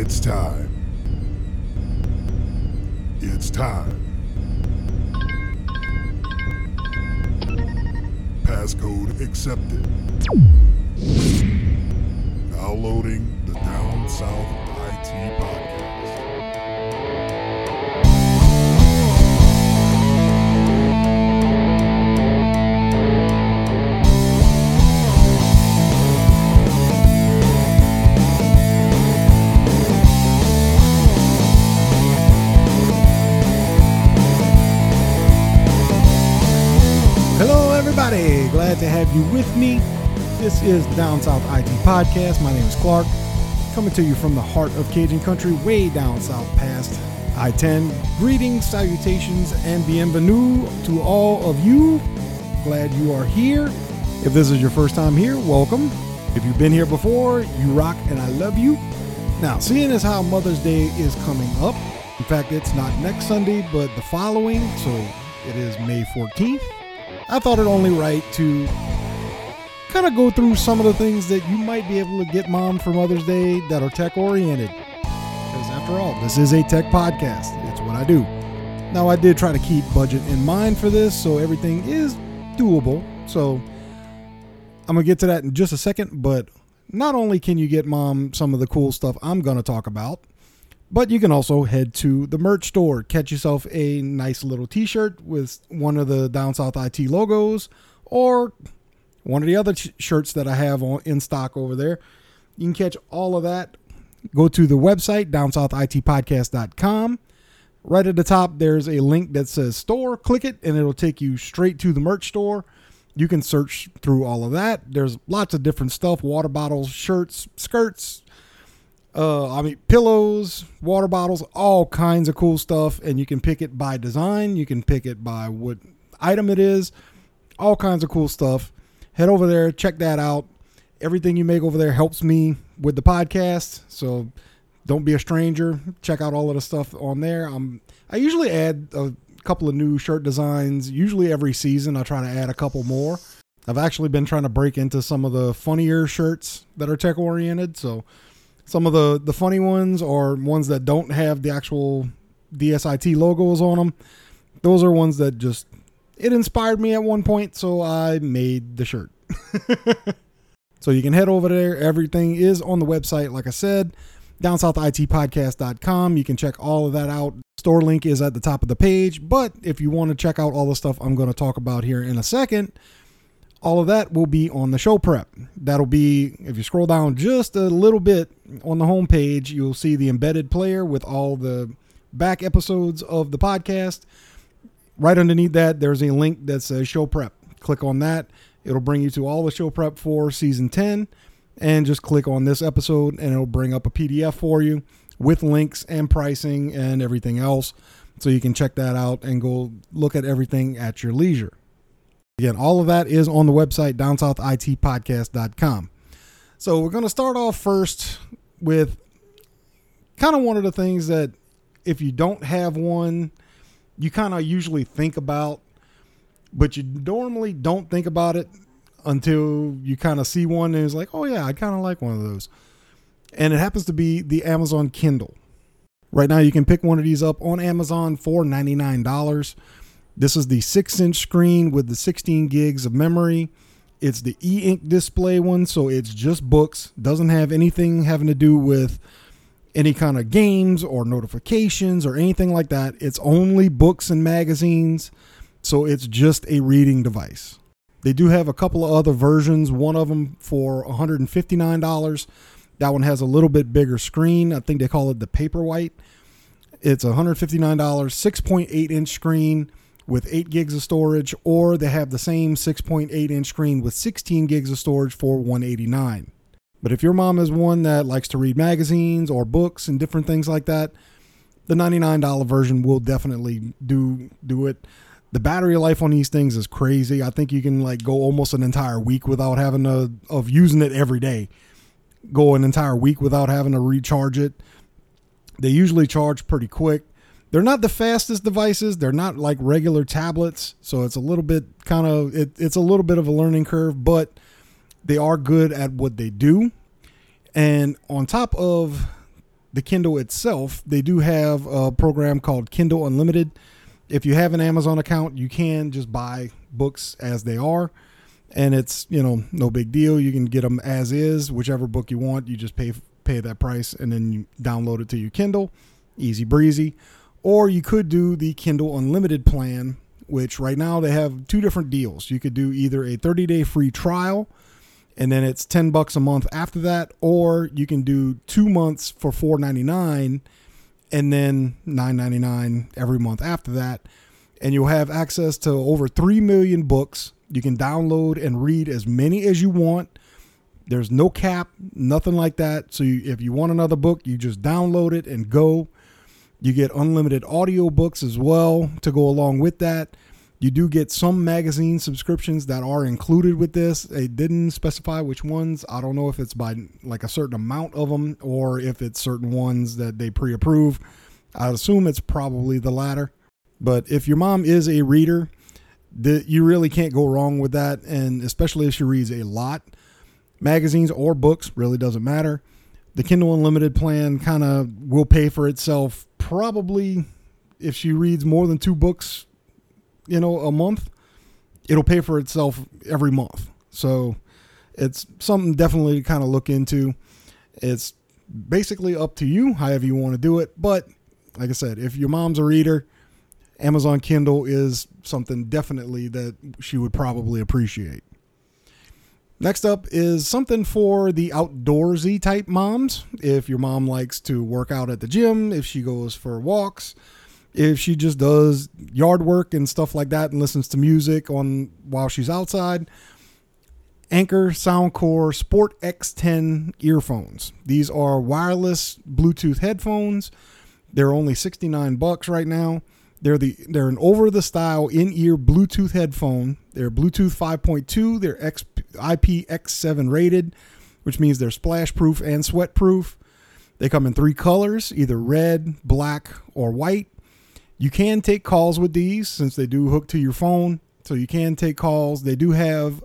It's time. It's time. Passcode accepted. Now loading the Down South IT Podcast. Hello, everybody. Glad to have you with me. This is the Down South IT Podcast. My name is Clark, coming to you from the heart of Cajun country, way down south past I-10. Greetings, salutations, and bienvenue to all of you. Glad you are here. If this is your first time here, welcome. If you've been here before, you rock and I love you. Now, seeing as how Mother's Day is coming up, in fact, it's not next Sunday, but the following, so it is May 14th, I thought it only right to kind of go through some of the things that you might be able to get mom for Mother's Day that are tech oriented, because after all, this is a tech podcast. It's what I do. Now, I did try to keep budget in mind for this, so everything is doable, so I'm gonna get to that in just a second. But not only can you get mom some of the cool stuff I'm gonna talk about, but you can also head to the merch store, catch yourself a nice little t-shirt with one of the Down South IT logos or one of the other shirts that I have in stock over there. You can catch all of that. Go to the website, downsouthitpodcast.com. Right at the top, there's a link that says store. Click it, and it'll take you straight to the merch store. You can search through all of that. There's lots of different stuff, water bottles, shirts, skirts, pillows, water bottles, all kinds of cool stuff. And you can pick it by design. You can pick it by what item it is. All kinds of cool stuff. Head over there, check that out. Everything you make over there helps me with the podcast, so don't be a stranger. Check out all of the stuff on there. I usually add a couple of new shirt designs. Usually every season I try to add a couple more. I've actually been trying to break into some of the funnier shirts that are tech-oriented, so some of the funny ones are ones that don't have the actual DSIT logos on them. Those are ones that just... it inspired me at one point, so I made the shirt. So you can head over there. Everything is on the website, like I said, downsouthitpodcast.com. You can check all of that out. Store link is at the top of the page, but if you want to check out all the stuff I'm going to talk about here in a second, all of that will be on the show prep. That'll be, if you scroll down just a little bit on the homepage, you'll see the embedded player with all the back episodes of the podcast. Right underneath that, there's a link that says show prep. Click on that. It'll bring you to all the show prep for season 10. And just click on this episode and it'll bring up a PDF for you with links and pricing and everything else. So you can check that out and go look at everything at your leisure. Again, all of that is on the website, downsouthitpodcast.com. So we're going to start off first with kind of one of the things that if you don't have one, you kind of usually think about, but you normally don't think about it until you kind of see one and it's like, oh yeah, I kind of like one of those. And it happens to be the Amazon Kindle. Right now you can pick one of these up on Amazon for $99. This is the 6-inch screen with the 16 gigs of memory. It's the e-ink display one, so it's just books. Doesn't have anything having to do with any kind of games or notifications or anything like that. It's only books and magazines, so it's just a reading device. They do have a couple of other versions, one of them for $159. That one has a little bit bigger screen. I think they call it the Paperwhite. It's $159, 6.8-inch screen with 8 gigs of storage, or they have the same 6.8-inch screen with 16 gigs of storage for $189. But if your mom is one that likes to read magazines or books and different things like that, the $99 version will definitely do it. The battery life on these things is crazy. I think you can go almost an entire week without having using it every day. Go an entire week without having to recharge it. They usually charge pretty quick. They're not the fastest devices. They're not like regular tablets. So it's a little bit it's a little bit of a learning curve, but they are good at what they do. And on top of the Kindle itself, they do have a program called Kindle Unlimited. If you have an Amazon account, you can just buy books as they are. And it's, you know, no big deal. You can get them as is, whichever book you want. You just pay that price and then you download it to your Kindle. Easy breezy. Or you could do the Kindle Unlimited plan, which right now they have two different deals. You could do either a 30-day free trial, and then it's $10 a month after that, or you can do 2 months for $4.99 and then $9.99 every month after that. And you'll have access to over 3 million books. You can download and read as many as you want. There's no cap, nothing like that. So if you want another book, you just download it and go. You get unlimited audio books as well to go along with that. You do get some magazine subscriptions that are included with this. They didn't specify which ones. I don't know if it's by like a certain amount of them or if it's certain ones that they pre-approve. I assume it's probably the latter. But if your mom is a reader, you really can't go wrong with that. And especially if she reads a lot, magazines or books, really doesn't matter. The Kindle Unlimited plan kind of will pay for itself probably if she reads more than 2 books, a month, it'll pay for itself every month. So it's something definitely to kind of look into. It's basically up to you, however you want to do it. But like I said, if your mom's a reader, Amazon Kindle is something definitely that she would probably appreciate. Next up is something for the outdoorsy type moms. If your mom likes to work out at the gym, if she goes for walks, if she just does yard work and stuff like that and listens to music on while she's outside, Anker Soundcore Sport X10 earphones. These are wireless Bluetooth headphones. They're only $69 right now. They're an over-the-style in-ear Bluetooth headphone. They're Bluetooth 5.2. They're IPX7 rated, which means they're splash-proof and sweat-proof. They come in 3 colors, either red, black, or white. You can take calls with these since they do hook to your phone, so you can take calls. They do have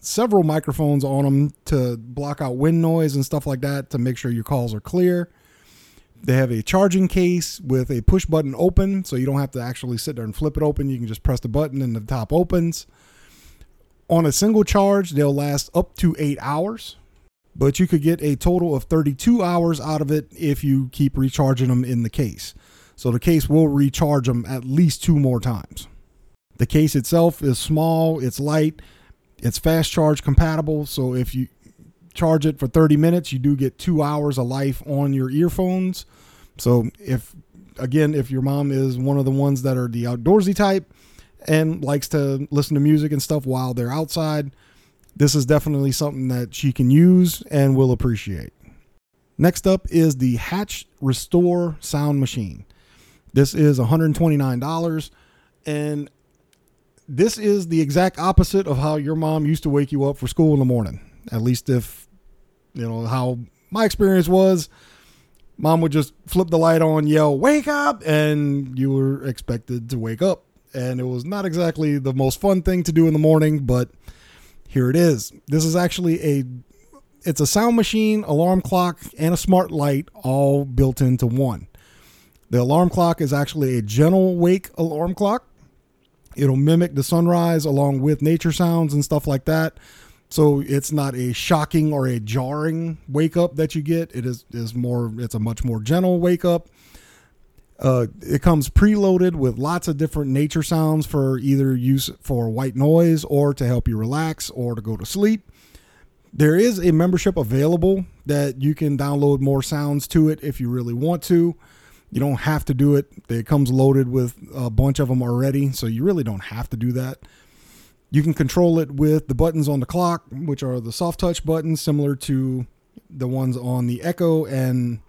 several microphones on them to block out wind noise and stuff like that to make sure your calls are clear. They have a charging case with a push button open, so you don't have to actually sit there and flip it open. You can just press the button and the top opens. On a single charge, they'll last up to 8 hours, but you could get a total of 32 hours out of it if you keep recharging them in the case. So the case will recharge them at least 2 more times. The case itself is small, it's light, it's fast charge compatible. So if you charge it for 30 minutes, you do get 2 hours of life on your earphones. So if your mom is one of the ones that are the outdoorsy type and likes to listen to music and stuff while they're outside, this is definitely something that she can use and will appreciate. Next up is the Hatch Restore sound machine. This is $129, and this is the exact opposite of how your mom used to wake you up for school in the morning. At least if, how my experience was, mom would just flip the light on, yell, "Wake up!" and you were expected to wake up. And it was not exactly the most fun thing to do in the morning, but here it is. This is actually a sound machine, alarm clock, and a smart light all built into one. The alarm clock is actually a gentle wake alarm clock. It'll mimic the sunrise along with nature sounds and stuff like that. So it's not a shocking or a jarring wake up that you get. It is a much more gentle wake up. It comes preloaded with lots of different nature sounds for either use for white noise or to help you relax or to go to sleep. There is a membership available that you can download more sounds to it if you really want to. You don't have to do it. It comes loaded with a bunch of them already, so you really don't have to do that. You can control it with the buttons on the clock, which are the soft touch buttons, similar to the ones on the Echo and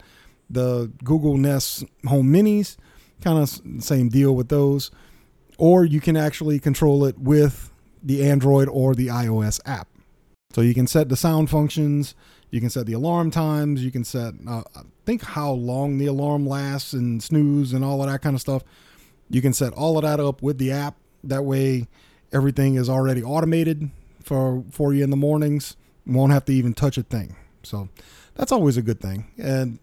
the Google Nest Home Minis. Kind of same deal with those. Or you can actually control it with the Android or the iOS app. So you can set the sound functions. You can set the alarm times. You can set, I think, how long the alarm lasts and snooze and all of that kind of stuff. You can set all of that up with the app. That way, everything is already automated for you in the mornings. You won't have to even touch a thing. So that's always a good thing. And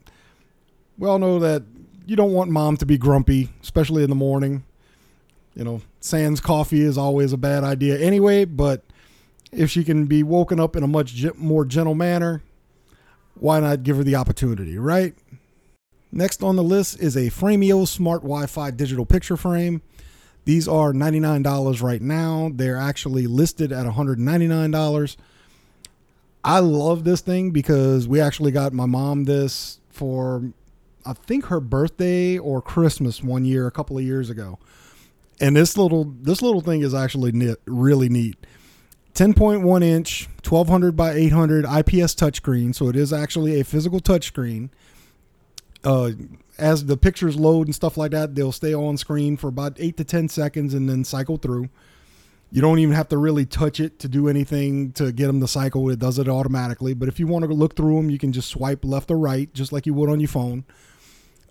we all know that you don't want mom to be grumpy, especially in the morning. You know, sans coffee is always a bad idea anyway, but if she can be woken up in a much more gentle manner, why not give her the opportunity, right? Next on the list is a Framio Smart Wi-Fi Digital Picture Frame. These are $99 right now. They're actually listed at $199. I love this thing because we actually got my mom this for, I think, her birthday or Christmas one year, a couple of years ago. And this little thing is actually really neat. 10.1 inch, 1200 by 800 IPS touchscreen. So it is actually a physical touchscreen. As the pictures load and stuff like that, they'll stay on screen for about 8 to 10 seconds and then cycle through. You don't even have to really touch it to do anything to get them to cycle. It does it automatically. But if you want to look through them, you can just swipe left or right, just like you would on your phone.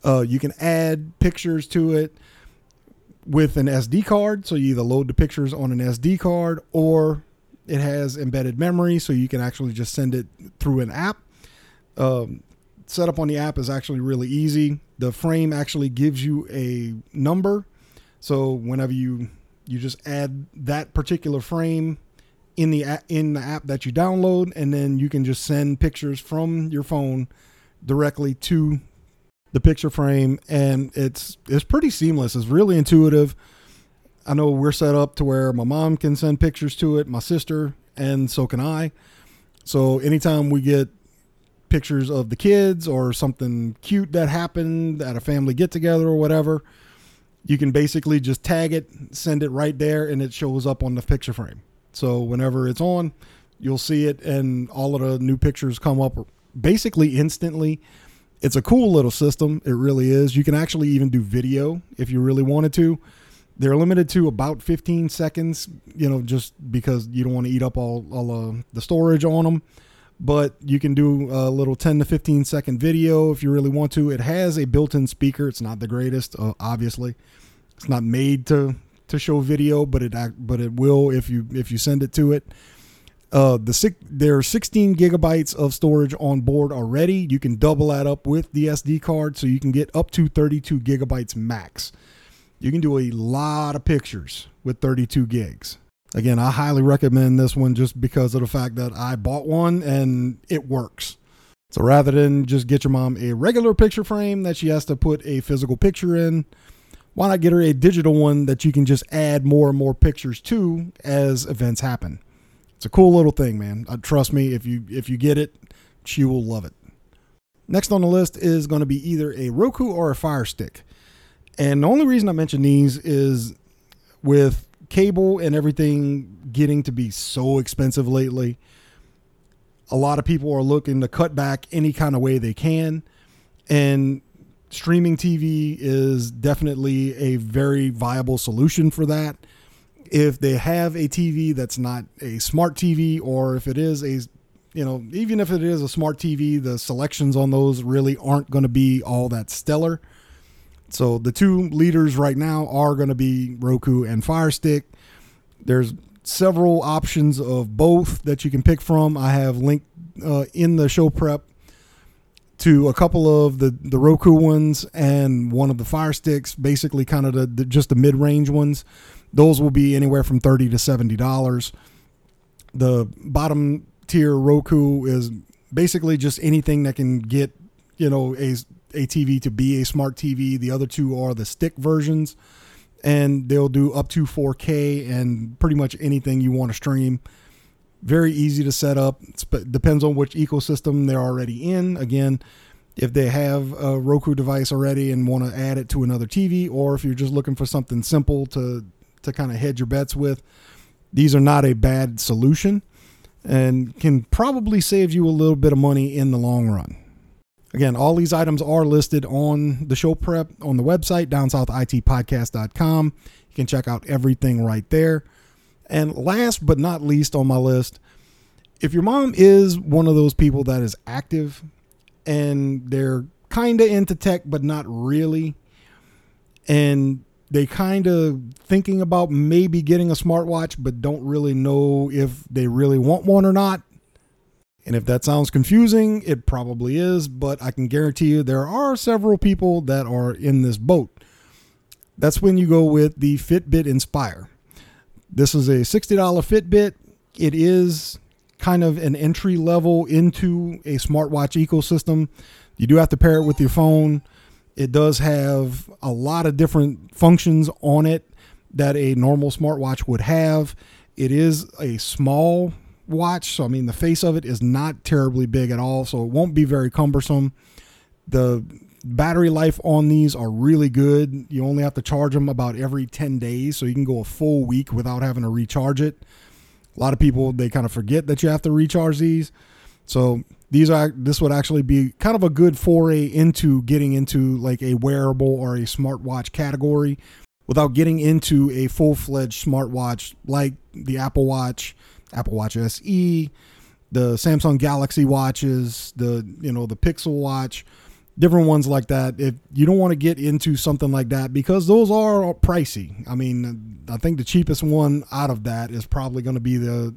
You can add pictures to it with an SD card. So you either load the pictures on an SD card, or it has embedded memory, so you can actually just send it through an app. Setup on the app is actually really easy. The frame actually gives you a number. So whenever you just add that particular frame in the app that you download, and then you can just send pictures from your phone directly to the picture frame, and it's pretty seamless. It's really intuitive. I know we're set up to where my mom can send pictures to it, my sister, and so can I. So anytime we get pictures of the kids or something cute that happened at a family get-together or whatever, you can basically just tag it, send it right there, and it shows up on the picture frame. So whenever it's on, you'll see it, and all of the new pictures come up basically instantly. It's a cool little system. It really is. You can actually even do video if you really wanted to. They're limited to about 15 seconds, you know, just because you don't want to eat up all the storage on them. But you can do a little 10 to 15 second video if you really want to. It has a built-in speaker. It's not the greatest, obviously. It's not made to show video, but it will if you send it to it. There are 16 gigabytes of storage on board already. You can double that up with the SD card, so you can get up to 32 gigabytes max. You can do a lot of pictures with 32 gigs. Again, I highly recommend this one just because of the fact that I bought one and it works. So rather than just get your mom a regular picture frame that she has to put a physical picture in, why not get her a digital one that you can just add more and more pictures to as events happen? It's a cool little thing, man. Trust me, if you get it, she will love it. Next on the list is going to be either a Roku or a Fire Stick. And the only reason I mention these is with cable and everything getting to be so expensive lately, a lot of people are looking to cut back any kind of way they can, and streaming TV is definitely a very viable solution for that. If they have a TV that's not a smart TV, or if it is a, you know, even if it is a smart TV, the selections on those really aren't going to be all that stellar. So the two leaders right now are going to be Roku and Fire Stick. There's several options of both that you can pick from. I have linked in the show prep to a couple of the Roku ones and one of the Fire Sticks, basically kind of just the mid-range ones. Those will be anywhere from $30 to $70. The bottom tier Roku is basically just anything that can get, you know, a TV to be a smart TV. The other two are the stick versions, and they'll do up to 4K and pretty much anything you want to stream. Very easy to set up. It depends on which ecosystem they're already in. Again, if they have a Roku device already and want to add it to another TV, or if you're just looking for something simple to kind of hedge your bets with, these are not a bad solution and can probably save you a little bit of money in the long run. Again, all these items are listed on the show prep on the website, downsouthitpodcast.com. You can check out everything right there. And last but not least on my list, if your mom is one of those people that is active and they're kind of into tech but not really, and they kind of thinking about maybe getting a smartwatch but don't really know if they really want one or not, And if that sounds confusing, it probably is, but I can guarantee you there are several people that are in this boat. That's when you go with the Fitbit Inspire. This is a $60 Fitbit. It is kind of an entry level into a smartwatch ecosystem. You do have to pair it with your phone. It does have a lot of different functions on it that a normal smartwatch would have. It is a small watch, so I mean the face of it is not terribly big at all, so it won't be very cumbersome. The battery life on these are really good. You only have to charge them about every 10 days, so you can go a full week without having to recharge it. A lot of people, they kind of forget that you have to recharge these. So this would actually be kind of a good foray into getting into like a wearable or a smartwatch category without getting into a full-fledged smartwatch like the Apple Watch SE, the Samsung Galaxy watches, the Pixel Watch, different ones like that. If you don't want to get into something like that, because those are pricey. I mean, I think the cheapest one out of that is probably going to be the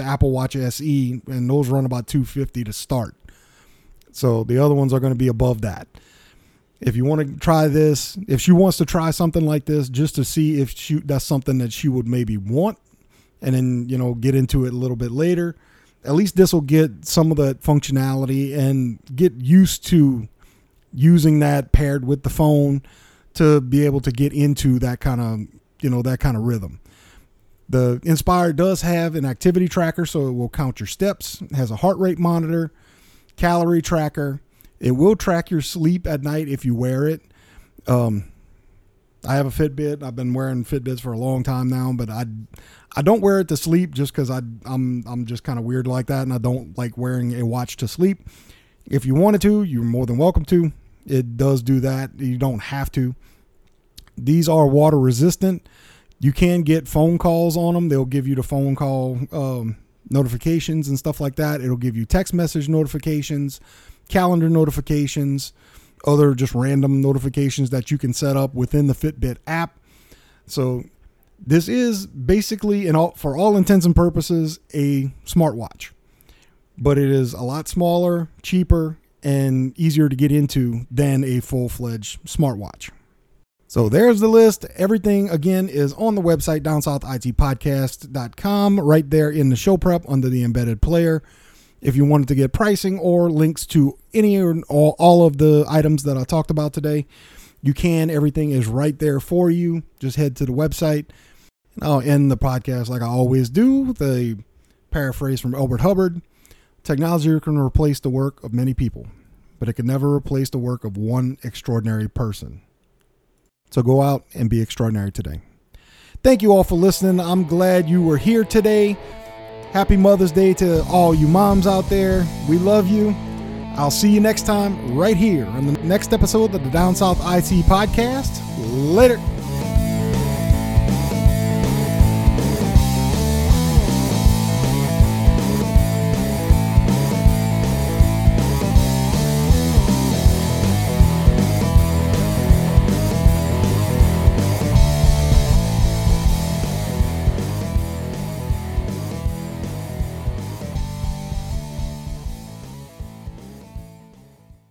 Apple Watch SE, and those run about $250 to start. So the other ones are going to be above that. If you want to try this, if she wants to try something like this just to see if that's something that she would maybe want, and then, get into it a little bit later, at least this will get some of the functionality and get used to using that paired with the phone to be able to get into that kind of rhythm. The Inspire does have an activity tracker, so it will count your steps. It has a heart rate monitor, calorie tracker. It will track your sleep at night if you wear it. I have a Fitbit. I've been wearing Fitbits for a long time now, but I don't wear it to sleep just because I'm just kind of weird like that, and I don't like wearing a watch to sleep. If you wanted to, you're more than welcome to. It does do that. You don't have to. These are water resistant. You can get phone calls on them. They'll give you the phone call notifications and stuff like that. It'll give you text message notifications, calendar notifications, other just random notifications that you can set up within the Fitbit app. So this is basically, for all intents and purposes, a smartwatch. But it is a lot smaller, cheaper, and easier to get into than a full-fledged smartwatch. So there's the list. Everything, again, is on the website, downsouthitpodcast.com, right there in the show prep under the embedded player. If you wanted to get pricing or links to any or all of the items that I talked about today, you can. Everything is right there for you. Just head to the website. And I'll end the podcast like I always do with a paraphrase from Elbert Hubbard. Technology can replace the work of many people, but it can never replace the work of one extraordinary person. So go out and be extraordinary today. Thank you all for listening. I'm glad you were here today. Happy Mother's Day to all you moms out there. We love you. I'll see you next time right here on the next episode of the Down South IT Podcast. Later.